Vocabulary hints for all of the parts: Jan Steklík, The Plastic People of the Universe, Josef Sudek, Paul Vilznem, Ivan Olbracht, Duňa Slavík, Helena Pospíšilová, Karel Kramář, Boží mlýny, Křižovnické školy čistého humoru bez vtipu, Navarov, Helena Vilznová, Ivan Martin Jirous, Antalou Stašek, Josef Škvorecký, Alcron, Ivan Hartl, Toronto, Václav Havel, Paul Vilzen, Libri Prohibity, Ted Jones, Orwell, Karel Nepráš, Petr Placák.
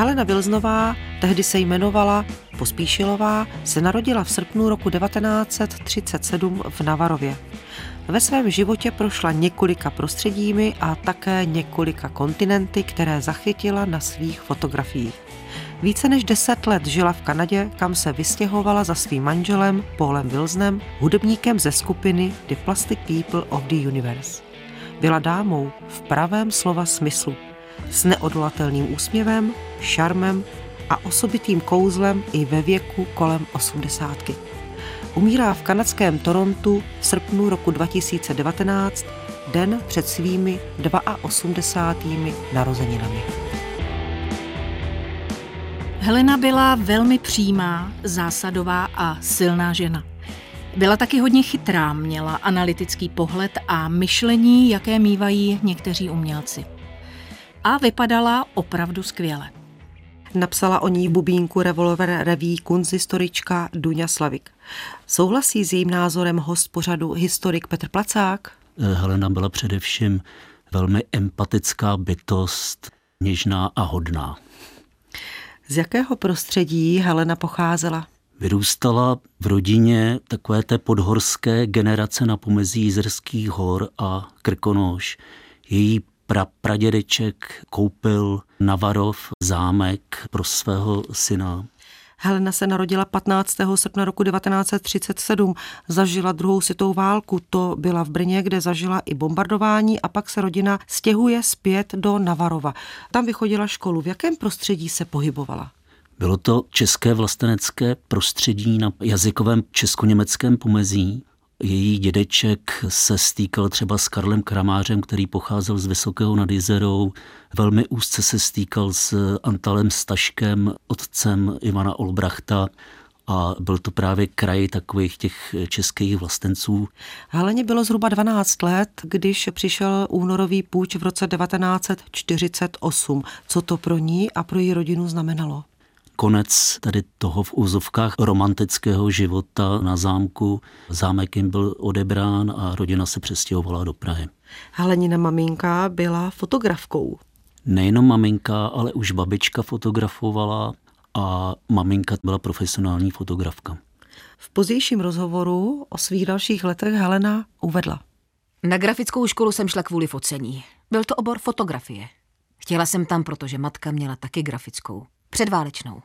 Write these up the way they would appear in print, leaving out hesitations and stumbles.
Helena Vilznová, tehdy se jmenovala Pospíšilová, se narodila v srpnu roku 1937 v Navarově. Ve svém životě prošla několika prostředími a také několika kontinenty, které zachytila na svých fotografiích. Více než 10 let žila v Kanadě, kam se vystěhovala za svým manželem Paulem Vilznem, hudebníkem ze skupiny The Plastic People of the Universe. Byla dámou v pravém slova smyslu, s neodolatelným úsměvem, šarmem a osobitým kouzlem i ve věku kolem 80. Umírá v kanadském Torontu v srpnu roku 2019, den před svými 82. narozeninami. Helena byla velmi přímá, zásadová a silná žena. Byla taky hodně chytrá, měla analytický pohled a myšlení, jaké mívají někteří umělci. A vypadala opravdu skvěle. Napsala o ní v Bubínku Revolver Reví kunsthistorička Duňa Slavík. Souhlasí s jejím názorem host pořadu historik Petr Placák? Helena byla především velmi empatická bytost, něžná a hodná. Z jakého prostředí Helena pocházela? Vyrůstala v rodině takové té podhorské generace na pomezí Jizerských hor a Krkonoš. Její pradědeček koupil Navarov zámek pro svého syna. Helena se narodila 15. srpna roku 1937, zažila druhou světovou válku, to byla v Brně, kde zažila i bombardování a pak se rodina stěhuje zpět do Navarova. Tam vychodila školu. V jakém prostředí se pohybovala? Bylo to české vlastenecké prostředí na jazykovém česko-německém pomezí. Její dědeček se stýkal třeba s Karlem Kramářem, který pocházel z Vysokého nad Jizerou. Velmi úzce se stýkal s Antalem Staškem, otcem Ivana Olbrachta. A byl to právě kraj takových těch českých vlastenců. Heleně bylo zhruba 12 let, když přišel únorový puč v roce 1948. Co to pro ní a pro její rodinu znamenalo? Konec tady toho v úzovkách romantického života na zámku. Zámek jim byl odebrán a rodina se přestěhovala do Prahy. Helenina maminka byla fotografkou. Nejenom maminka, ale už babička fotografovala a maminka byla profesionální fotografka. V pozdějším rozhovoru o svých dalších letech Helena uvedla. Na grafickou školu jsem šla kvůli focení. Byl to obor fotografie. Chtěla jsem tam, protože matka měla taky grafickou. Předválečnou.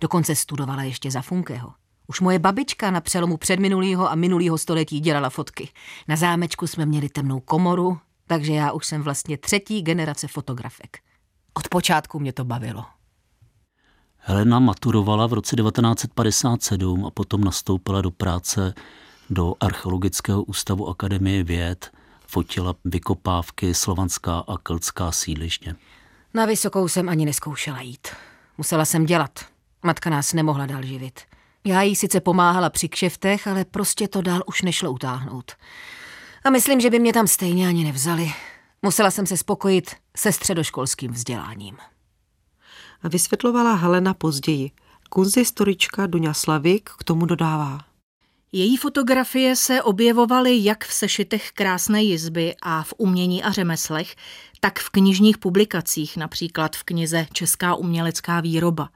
Dokonce studovala ještě za Funkeho. Už moje babička na přelomu předminulého a minulého století dělala fotky. Na zámečku jsme měli temnou komoru, takže já už jsem vlastně 3. generace fotografek. Od počátku mě to bavilo. Helena maturovala v roce 1957 a potom nastoupila do práce do Archeologického ústavu Akademie věd. Fotila vykopávky, slovanská a keltská sídliště. Na vysokou jsem ani neskoušela jít. Musela jsem dělat. Matka nás nemohla dál živit. Já jí sice pomáhala při kšeftech, ale prostě to dál už nešlo utáhnout. A myslím, že by mě tam stejně ani nevzali. Musela jsem se spokojit se středoškolským vzděláním. A vysvětlovala Helena později. Kunsthistorička Duňa Slavík k tomu dodává. Její fotografie se objevovaly jak v sešitech krásné jizby a v umění a řemeslech, tak v knižních publikacích, například v knize Česká umělecká výroba.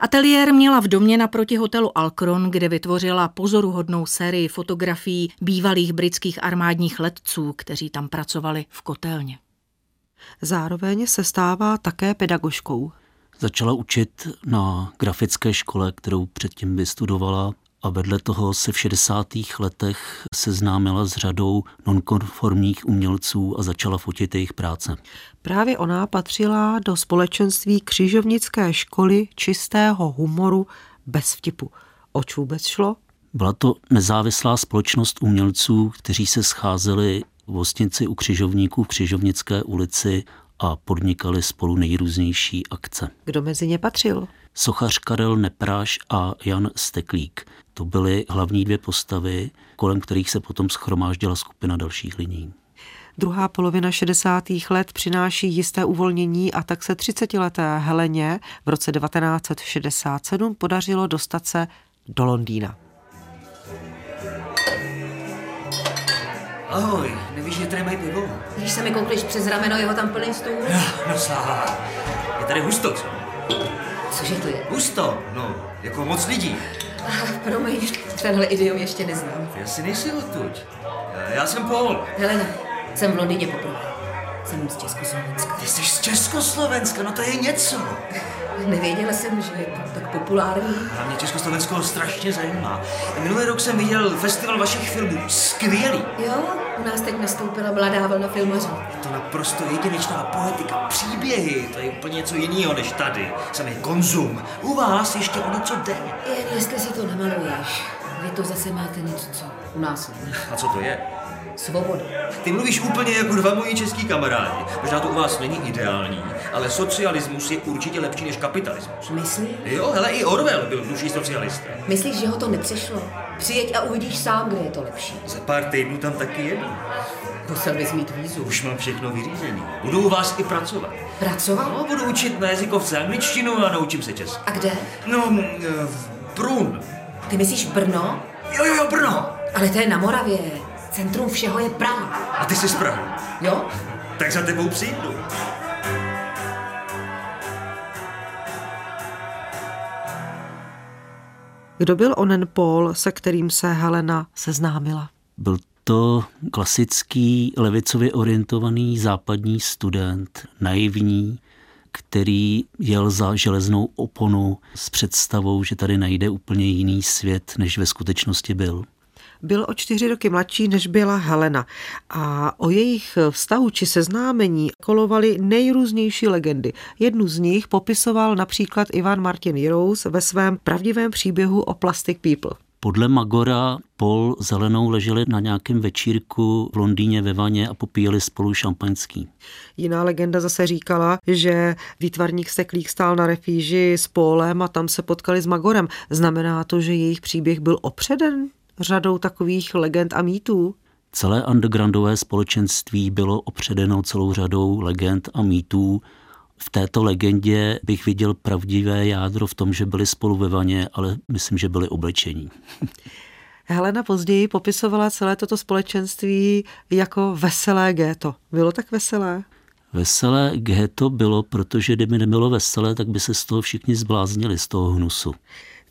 Ateliér měla v domě naproti hotelu Alcron, kde vytvořila pozoruhodnou sérii fotografií bývalých britských armádních letců, kteří tam pracovali v kotelně. Zároveň se stává také pedagožkou. Začala učit na grafické škole, kterou předtím vystudovala. A vedle toho se v 60. letech seznámila s řadou nonkonformních umělců a začala fotit jejich práce. Právě ona patřila do společenství Křižovnické školy čistého humoru bez vtipu. Oč vůbec šlo? Byla to nezávislá společnost umělců, kteří se scházeli v hostinci u Křižovníků v Křižovnické ulici a podnikali spolu nejrůznější akce. Kdo mezi ně patřil? Sochař Karel Nepráš a Jan Steklík. To byly hlavní 2 postavy, kolem kterých se potom shromáždila skupina dalších lidí. Druhá polovina 60. let přináší jisté uvolnění a tak se 30leté Heleně v roce 1967 podařilo dostat se do Londýna. Ahoj, nevíš, že tady mají pivo? Když se mi koukliš přes rameno, jeho tam plný stůl. No sláha, je tady husto, co? Cože to je? Husto, no, jako moc lidí. Ach, promiň, tenhle idiom ještě neznám. Já si nejsi odtud. Já jsem Paul. Helena, jsem v Londýně poprvé. Jsem z Československa. Ty jsi z Československa, no to je něco. Nevěděla jsem, že je to tak populární. A mě Československo strašně zajímá. Minulý rok jsem viděl festival vašich filmů. Skvělý. Jo, u nás teď nastoupila mladá vlna filmařů. Je to naprosto jedinečná poetika. Příběhy, to je úplně něco jiného než tady. Samý konzum. U vás ještě o něco jde. Jen jestli si to nemaluješ. Vy to zase máte něco, co u nás ne. A co to je? Svobodu. Ty mluvíš úplně jako dva moji český kamarádi. Možná to u vás není ideální, ale socialismus je určitě lepší než kapitalismus. Myslíš? Jo, hele, i Orwell byl duší socialista. Myslíš, že ho to nepřešlo? Přijeď a uvidíš sám, kde je to lepší. Za pár týdnů tam taky jedu. Musel bys mít vízu. Už mám všechno vyřízený. Budu u vás i pracovat. Pracovat? No, budu učit na jazykovce angličtinu a naučím se česky. A kde? No, v Brun. Ty myslíš Brno? Jo, Brno. Ale to je na Moravě. Centrum všeho je Praha. A ty jsi z Prahy? Jo. Tak za tebou přijdu. Kdo byl onen Paul, se kterým se Helena seznámila? Byl to klasický levicově orientovaný západní student, naivní, který jel za železnou oponu s představou, že tady najde úplně jiný svět, než ve skutečnosti byl. Byl o 4 roky mladší, než byla Helena, a o jejich vztahu či seznámení kolovaly nejrůznější legendy. Jednu z nich popisoval například Ivan Martin Jirous ve svém pravdivém příběhu o Plastic People. Podle Magora Paul s Helenou leželi na nějakém večírku v Londýně ve vaně a popíjeli spolu šampaňský. Jiná legenda zase říkala, že výtvarník Steklík stál na refýži s Paulem a tam se potkali s Magorem. Znamená to, že jejich příběh byl opředen řadou takových legend a mýtů? Celé undergroundové společenství bylo opředeno celou řadou legend a mýtů. V této legendě bych viděl pravdivé jádro v tom, že byli spolu ve vaně, ale myslím, že byli oblečení. Helena později popisovala celé toto společenství jako veselé ghetto. Bylo tak veselé? Veselé ghetto bylo, protože kdyby nebylo veselé, tak by se z toho všichni zbláznili, z toho hnusu.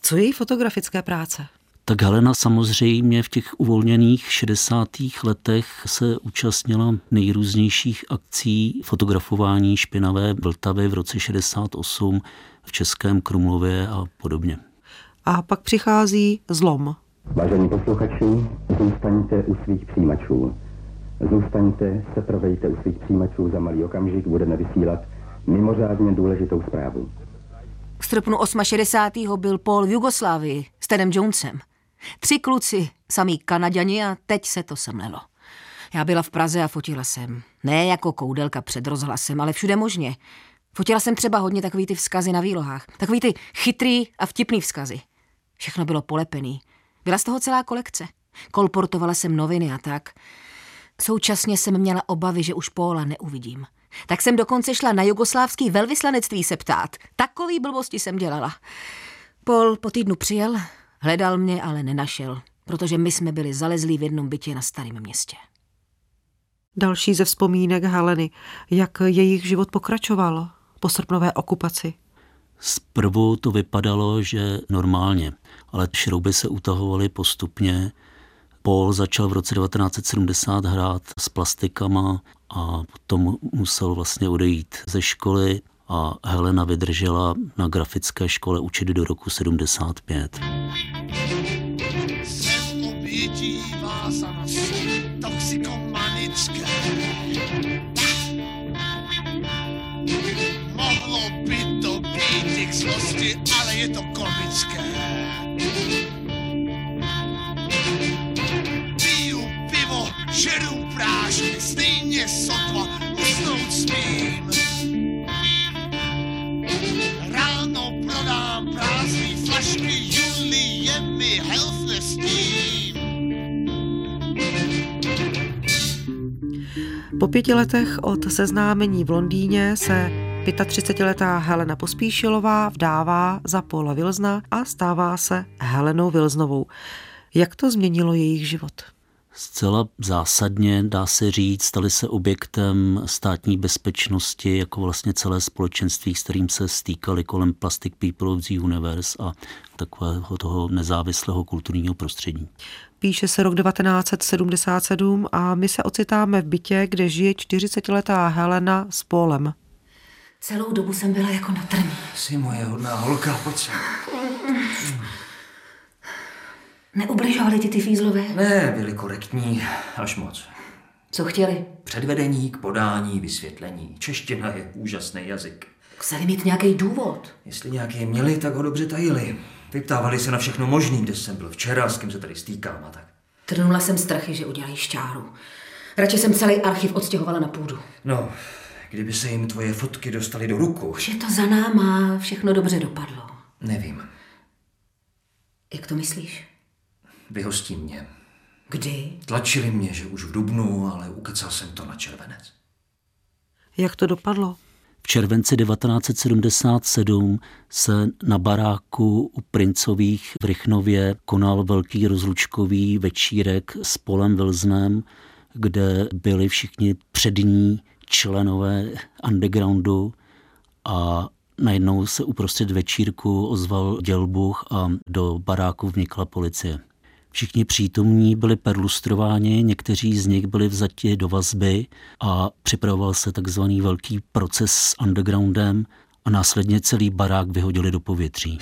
Co její fotografické práce? Tak Helena samozřejmě v těch uvolněných 60. letech se účastnila nejrůznějších akcí fotografování špinavé Vltavy v roce 68 v Českém Krumlově a podobně. A pak přichází zlom. Vážení posluchači, zůstaňte u svých přijímačů. Zůstaňte, setrvejte u svých přijímačů, za malý okamžik budeme vysílat mimořádně důležitou zprávu. V srpnu 68. byl Paul v Jugoslávii s Tedem Jonesem. 3 kluci, samý Kanaďani, a teď se to semlelo. Já byla v Praze a fotila jsem. Ne jako koudelka před rozhlasem, ale všude možně. Fotila jsem třeba hodně takový ty vzkazy na výlohách. Takový ty chytrý a vtipný vzkazy. Všechno bylo polepený. Byla z toho celá kolekce. Kolportovala jsem noviny a tak. Současně jsem měla obavy, že už Paula neuvidím. Tak jsem dokonce šla na jugoslávský velvyslanectví se ptát. Takový blbosti jsem dělala. Paul po týdnu přijel. Hledal mě, ale nenašel, protože my jsme byli zalezlí v jednom bytě na Starém Městě. Další ze vzpomínek Heleny, jak jejich život pokračoval po srpnové okupaci. Zprvu to vypadalo, že normálně, ale šrouby se utahovaly postupně. Paul začal v roce 1970 hrát s plastikama a potom musel vlastně odejít ze školy a Helena vydržela na grafické škole učit do roku 75. Mohlo by to být k zlosti, ale je to komické. Piju pivo, žeru prášky, stejně sotva usnout smím. Ráno prodám prázdný flašky, Julie mi helfne s tím. Po 5 letech od seznámení v Londýně se 35letá Helena Pospíšilová vdává za Paula Vilzna a stává se Helenou Vilznovou. Jak to změnilo jejich život? zcela zásadně, dá se říct, staly se objektem státní bezpečnosti, jako vlastně celé společenství, s kterým se stýkali kolem Plastic People of the Universe a takového toho nezávislého kulturního prostředí. Píše se rok 1977 a my se ocitáme v bytě, kde žije 40-letá Helena s Paulem. Celou dobu jsem byla jako natrný. Jsi moje hodná holka, pojď se. Neubližovali ti ty fízlové? Ne, byli korektní, až moc. Co chtěli? Předvedení, k podání, vysvětlení. Čeština je úžasný jazyk. Chceli mít nějaký důvod. Jestli nějaký měli, tak ho dobře tajili. Vyptávali se na všechno možný, kde jsem byl včera, s kým se tady stýkám a tak. Trnula jsem strachy, že udělají šťáru. Radši jsem celý archiv odstěhovala na půdu. No, kdyby se jim tvoje fotky dostaly do ruku. Že to za náma všechno dobře dopadlo. Nevím. Jak to myslíš? Vyhostí mě. Kdy? Tlačili mě, že už v dubnu, ale ukecal jsem to na červenec. Jak to dopadlo? V červenci 1977 se na baráku u Princových v Rychnově konal velký rozlučkový večírek s Paulem Vilznem, kde byli všichni přední členové undergroundu a najednou se uprostřed večírku ozval dělbuch a do baráku vnikla policie. Všichni přítomní byli perlustrováni, někteří z nich byli vzati do vazby a připravoval se takzvaný velký proces s undergroundem a následně celý barák vyhodili do povětří.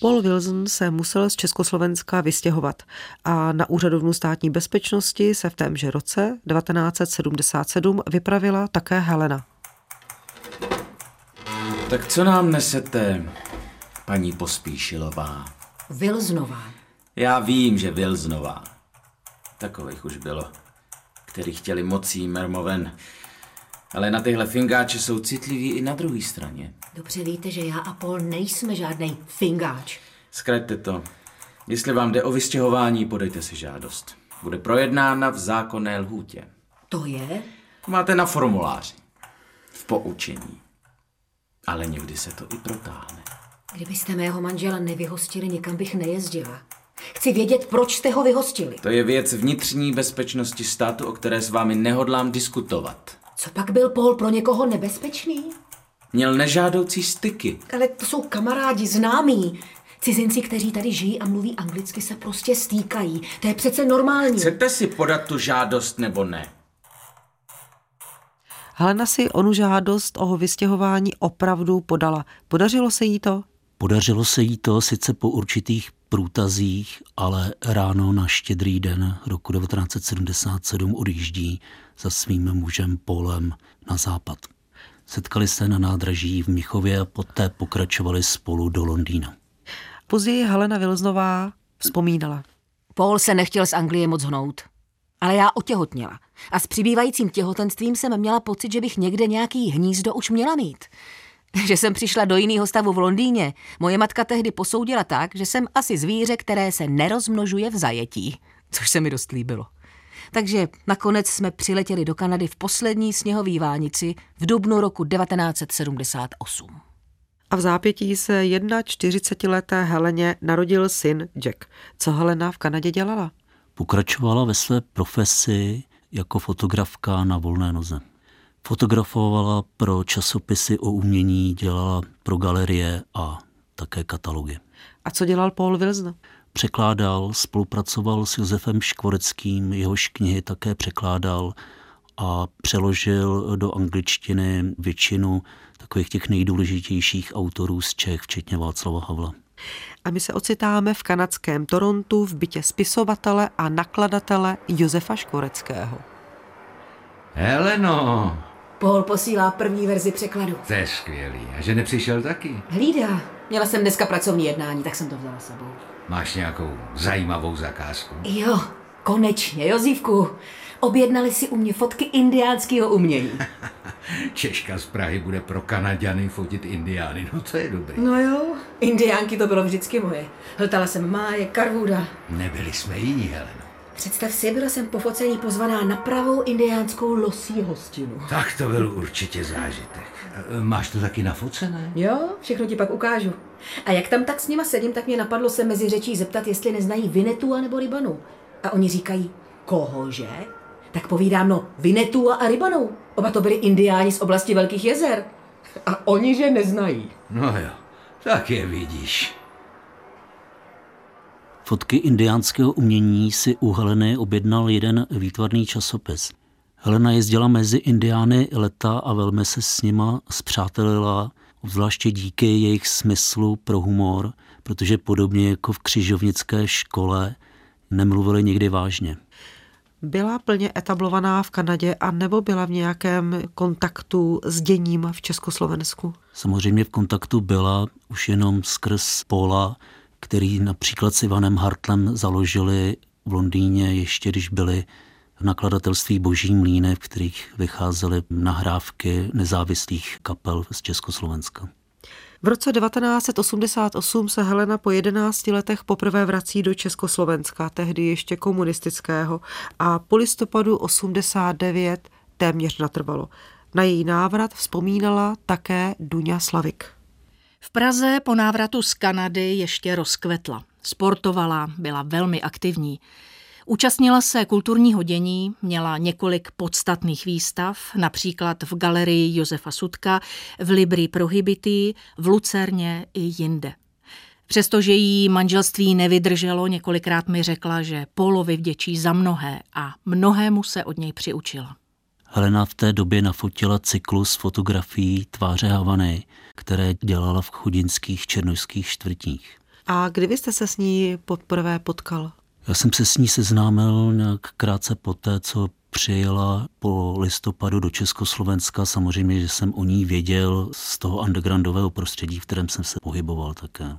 Paul Vilznem se musel z Československa vystěhovat a na úřadovnu státní bezpečnosti se v témže roce 1977 vypravila také Helena. Tak co nám nesete, paní Pospíšilová? Vilznová. Já vím, že Vilznová. Takových už bylo, který chtěli mocí mermoven. Ale na tyhle fingáče jsou citliví i na druhé straně. Dobře víte, že já a Paul nejsme žádnej fingáč. Zkraťte to. Jestli vám jde o vystěhování, podejte si žádost. Bude projednána v zákonné lhůtě. To je? Máte na formuláři. V poučení. Ale někdy se to i protáhne. Kdybyste mého manžela nevyhostili, nikam bych nejezdila. Chci vědět, proč jste ho vyhostili. To je věc vnitřní bezpečnosti státu, o které s vámi nehodlám diskutovat. Co pak byl Paul pro někoho nebezpečný? Měl nežádoucí styky. Ale to jsou kamarádi, známí. Cizinci, kteří tady žijí a mluví anglicky, se prostě stýkají. To je přece normální. Chcete si podat tu žádost nebo ne? Helena si onu žádost o vystěhování opravdu podala. Podařilo se jí to? Podařilo se jí to sice po určitých průtazích, ale ráno na Štědrý den roku 1977 odjíždí za svým mužem Paulem na západ. Setkali se na nádraží v Michově a poté pokračovali spolu do Londýna. Později Helena Vilznová vzpomínala. Paul se nechtěl z Anglie moc hnout, ale já otěhotněla. A s přibývajícím těhotenstvím jsem měla pocit, že bych někde nějaký hnízdo už měla mít. Že jsem přišla do jiného stavu v Londýně, moje matka tehdy posoudila tak, že jsem asi zvíře, které se nerozmnožuje v zajetí, což se mi dost líbilo. Takže nakonec jsme přiletěli do Kanady v poslední sněhový vánici v dubnu roku 1978. A v zápětí se 41leté Heleně narodil syn Jack. Co Helena v Kanadě dělala? Pokračovala ve své profesi jako fotografka na volné noze. Fotografovala pro časopisy o umění, dělala pro galerie a také katalogy. A co dělal Paul Vilznem? Překládal, spolupracoval s Josefem Škvoreckým, jehož knihy také překládal a přeložil do angličtiny většinu takových těch nejdůležitějších autorů z Čech, včetně Václava Havla. A my se ocitáme v kanadském Torontu v bytě spisovatele a nakladatele Josefa Škvoreckého. Heleno! Paul posílá první verzi překladu. To je skvělý. A že nepřišel taky? Hlídá. Měla jsem dneska pracovní jednání, tak jsem to vzala s sebou. Máš nějakou zajímavou zakázku? Jo, konečně, Jozívku. Objednali si u mě fotky indiánského umění. Češka z Prahy bude pro Kanaďany fotit indiány, no to je dobrý. No jo. Indiánky to bylo vždycky moje. Hltala jsem Máje, Karvuda. Nebyli jsme jiní, Heleno. Představ si, byla jsem po focení pozvaná na pravou indiánskou losí hostinu. Tak to byl určitě zážitek. Máš to taky nafocené? Jo, všechno ti pak ukážu. A jak tam tak s nima sedím, tak mě napadlo se mezi řečí zeptat, jestli neznají Vinetu a nebo Ribanu. A oni říkají, kohože? Tak povídám, no, Vinetu a Ribanu. Oba to byli indiáni z oblasti Velkých jezer. A oni že neznají. No jo, tak je vidíš. Fotky indiánského umění si u Heleny objednal jeden výtvarný časopis. Helena jezdila mezi indiány leta a velmi se s nima spřátelila, obzvláště díky jejich smyslu pro humor, protože podobně jako v křižovnické škole nemluvili nikdy vážně. Byla plně etablovaná v Kanadě a nebo byla v nějakém kontaktu s děním v Československu? Samozřejmě v kontaktu byla už jenom skrz Paula, který například s Ivanem Hartlem založili v Londýně ještě, když byli v nakladatelství Boží mlýny, v kterých vycházely nahrávky nezávislých kapel z Československa. V roce 1988 se Helena po 11 letech poprvé vrací do Československa, tehdy ještě komunistického, a po listopadu 89 téměř natrvalo. Na její návrat vzpomínala také Duňa Slavík. V Praze po návratu z Kanady ještě rozkvetla. Sportovala, byla velmi aktivní. Účastnila se kulturního dění, měla několik podstatných výstav, například v galerii Josefa Sudka, v Libri Prohibity, v Lucerně i jinde. Přestože jí manželství nevydrželo, několikrát mi řekla, že Paulovi vděčí za mnohé a mnohému se od něj přiučila. Helena v té době nafotila cyklus fotografií tváře Havany, které dělala v chudinských černošských čtvrtích. A kdy byste se s ní poprvé potkal? Já jsem se s ní seznámil nějak krátce poté, co přijela po listopadu do Československa. Samozřejmě, že jsem o ní věděl z toho undergroundového prostředí, v kterém jsem se pohyboval také.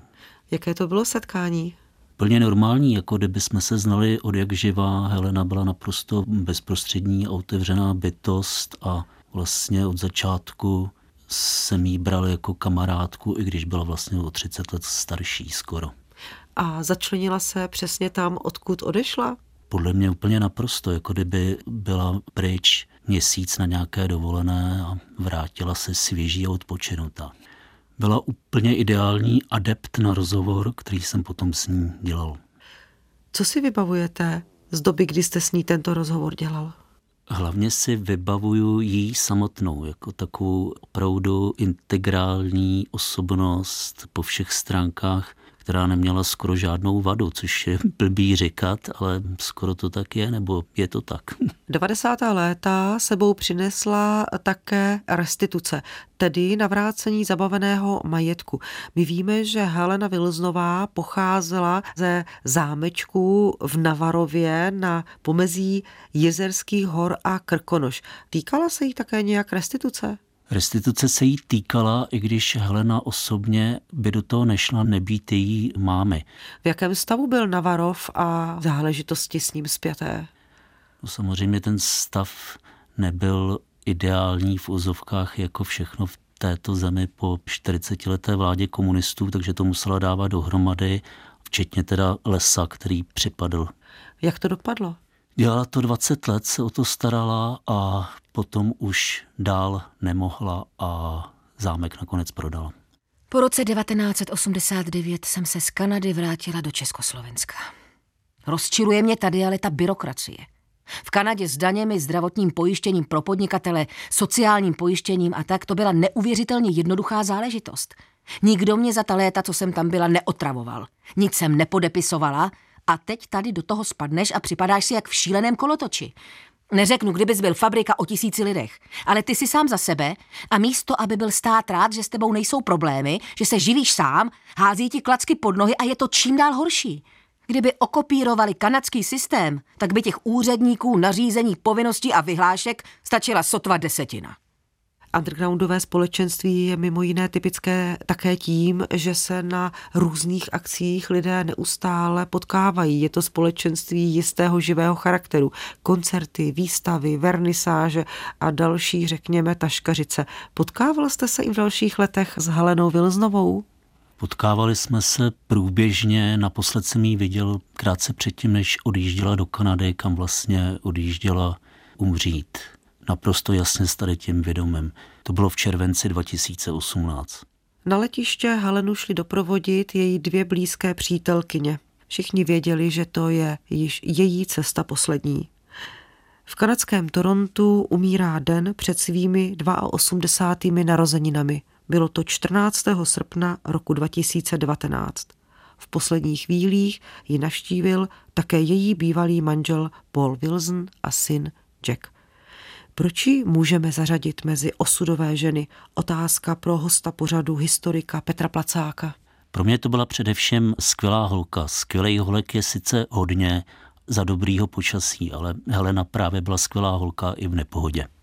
Jaké to bylo setkání? Plně normální, jako kdyby jsme se znali od jak živá. Helena byla naprosto bezprostřední a otevřená bytost a vlastně od začátku jsem jí bral jako kamarádku, i když byla vlastně o 30 let starší skoro. A začlenila se přesně tam, odkud odešla? Podle mě úplně naprosto, jako kdyby byla pryč měsíc na nějaké dovolené a vrátila se svěží a odpočinutá. Byla úplně ideální adept na rozhovor, který jsem potom s ní dělal. Co si vybavujete z doby, kdy jste s ní tento rozhovor dělal? Hlavně si vybavuju jí samotnou, jako takovou opravdu integrální osobnost po všech stránkách, která neměla skoro žádnou vadu, což je blbý říkat, ale skoro to tak je, nebo je to tak. 90. léta sebou přinesla také restituce, tedy navrácení zabaveného majetku. My víme, že Helena Vilznová pocházela ze zámečku v Navarově na pomezí Jizerských hor a Krkonoš. Týkala se jí také nějak restituce? Restituce se jí týkala, i když Helena osobně by do toho nešla nebýt její mámy. V jakém stavu byl Navarov a záležitosti s ním spjaté? No samozřejmě ten stav nebyl ideální v ozovkách jako všechno v této zemi po 40-leté vládě komunistů, takže to musela dávat dohromady, včetně teda lesa, který připadl. Jak to dopadlo? Dělala to 20 let, se o to starala a potom už dál nemohla a zámek nakonec prodala. Po roce 1989 jsem se z Kanady vrátila do Československa. Rozčiluje mě tady ale ta byrokracie. V Kanadě s daněmi, zdravotním pojištěním pro podnikatele, sociálním pojištěním a tak, to byla neuvěřitelně jednoduchá záležitost. Nikdo mě za ta léta, co jsem tam byla, neotravoval. Nic jsem nepodepisovala. A teď tady do toho spadneš a připadáš si jak v šíleném kolotoči. Neřeknu, kdybys byl fabrika o 1000 lidech, ale ty jsi sám za sebe a místo, aby byl stát rád, že s tebou nejsou problémy, že se živíš sám, hází ti klacky pod nohy a je to čím dál horší. Kdyby okopírovali kanadský systém, tak by těch úředníků, nařízení, povinností a vyhlášek stačila sotva 10. Undergroundové společenství je mimo jiné typické také tím, že se na různých akcích lidé neustále potkávají. Je to společenství jistého živého charakteru. Koncerty, výstavy, vernisáže a další, řekněme, taškařice. Potkával jste se i v dalších letech s Helenou Vilznovou? Potkávali jsme se průběžně, naposled jsem ji viděl krátce předtím, než odjížděla do Kanady, kam vlastně odjížděla umřít. Naprosto jasně s tady tím vědomím. To bylo v červenci 2018. Na letiště Helenu šli doprovodit její dvě blízké přítelkyně. Všichni věděli, že to je již její cesta poslední. V kanadském Torontu umírá den před svými 82. narozeninami. Bylo to 14. srpna roku 2019. V posledních chvílích ji navštívil také její bývalý manžel Paul Vilznem a syn Jack. Proč ji můžeme zařadit mezi osudové ženy? Otázka pro hosta pořadu historika Petra Placáka. Pro mě to byla především skvělá holka. Skvělej holek je sice hodně za dobrýho počasí, ale Helena právě byla skvělá holka i v nepohodě.